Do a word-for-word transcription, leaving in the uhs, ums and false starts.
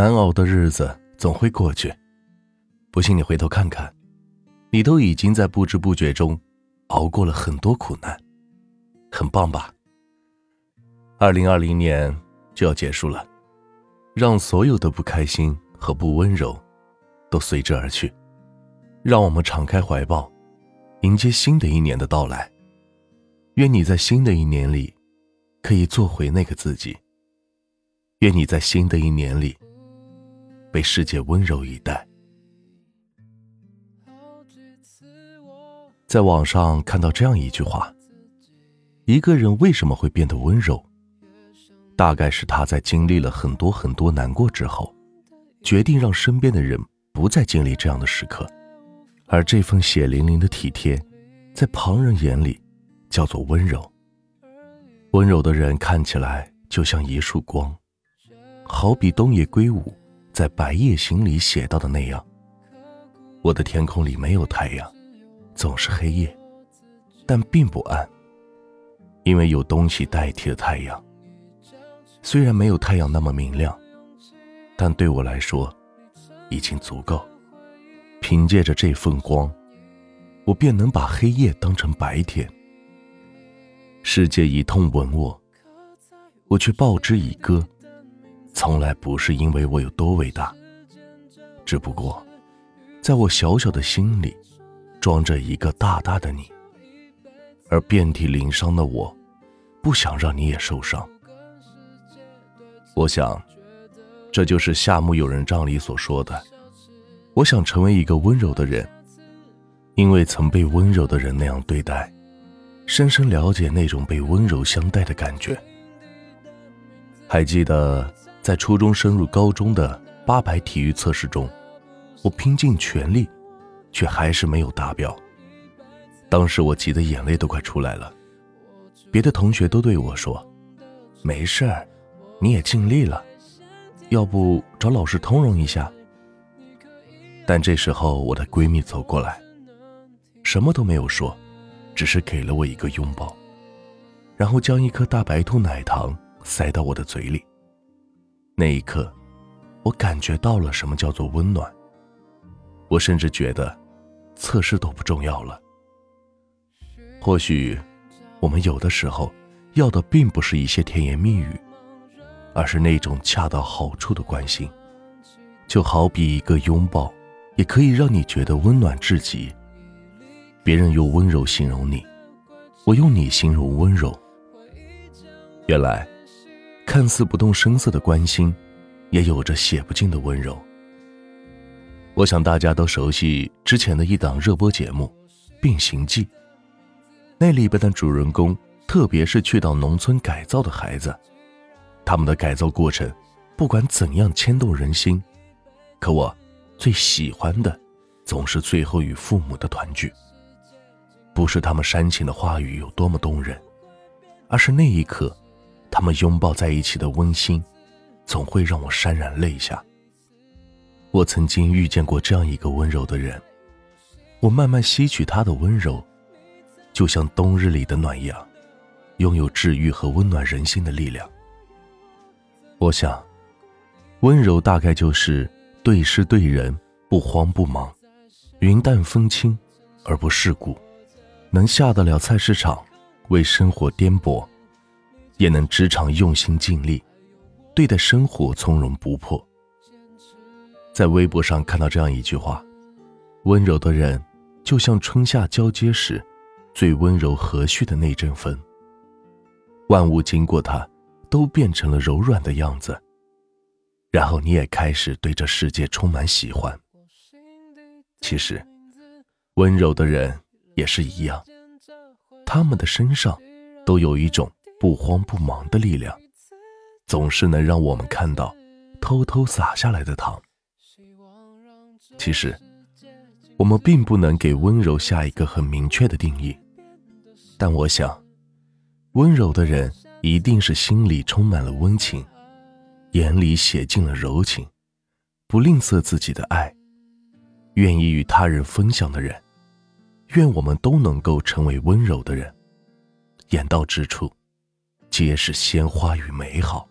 难熬的日子总会过去，不信你回头看看，你都已经在不知不觉中熬过了很多苦难，很棒吧？二零二零年就要结束了，让所有的不开心和不温柔都随之而去，让我们敞开怀抱，迎接新的一年的到来。愿你在新的一年里可以做回那个自己，愿你在新的一年里被世界温柔以待。在网上看到这样一句话，一个人为什么会变得温柔，大概是他在经历了很多很多难过之后，决定让身边的人不再经历这样的时刻，而这份血淋淋的体贴，在旁人眼里叫做温柔。温柔的人看起来就像一束光，好比东野圭吾在《白夜行》里写到的那样，我的天空里没有太阳，总是黑夜，但并不暗，因为有东西代替了太阳。虽然没有太阳那么明亮，但对我来说已经足够。凭借着这份光，我便能把黑夜当成白天。世界一通吻我，我却报之以歌，从来不是因为我有多伟大，只不过在我小小的心里装着一个大大的你，而遍体鳞伤的我不想让你也受伤。我想这就是夏目友人帐里所说的，我想成为一个温柔的人，因为曾被温柔的人那样对待，深深了解那种被温柔相待的感觉。还记得在初中升入高中的八百体育测试中，我拼尽全力却还是没有达标，当时我急得眼泪都快出来了。别的同学都对我说，没事儿，你也尽力了，要不找老师通融一下。但这时候我的闺蜜走过来，什么都没有说，只是给了我一个拥抱，然后将一颗大白兔奶糖塞到我的嘴里。那一刻我感觉到了什么叫做温暖，我甚至觉得测试都不重要了。或许我们有的时候要的并不是一些甜言蜜语，而是那种恰到好处的关心，就好比一个拥抱也可以让你觉得温暖至极。别人用温柔形容你，我用你形容温柔。原来看似不动声色的关心也有着写不尽的温柔。我想大家都熟悉之前的一档热播节目《变形记》，那里边的主人公特别是去到农村改造的孩子，他们的改造过程不管怎样牵动人心，可我最喜欢的总是最后与父母的团聚。不是他们煽情的话语有多么动人，而是那一刻他们拥抱在一起的温馨总会让我潸然泪下。我曾经遇见过这样一个温柔的人，我慢慢吸取他的温柔，就像冬日里的暖阳，拥有治愈和温暖人心的力量。我想温柔大概就是对事对人不慌不忙，云淡风轻而不世故，能下得了菜市场，为生活颠簸，也能职场用心尽力，对待生活从容不迫。在微博上看到这样一句话，温柔的人就像春夏交接时最温柔和煦的那阵风，万物经过它都变成了柔软的样子，然后你也开始对这世界充满喜欢。其实温柔的人也是一样，他们的身上都有一种不慌不忙的力量，总是能让我们看到偷偷洒下来的糖。其实我们并不能给温柔下一个很明确的定义，但我想温柔的人一定是心里充满了温情，眼里写尽了柔情，不吝啬自己的爱，愿意与他人分享的人。愿我们都能够成为温柔的人，眼到之处皆是鲜花与美好。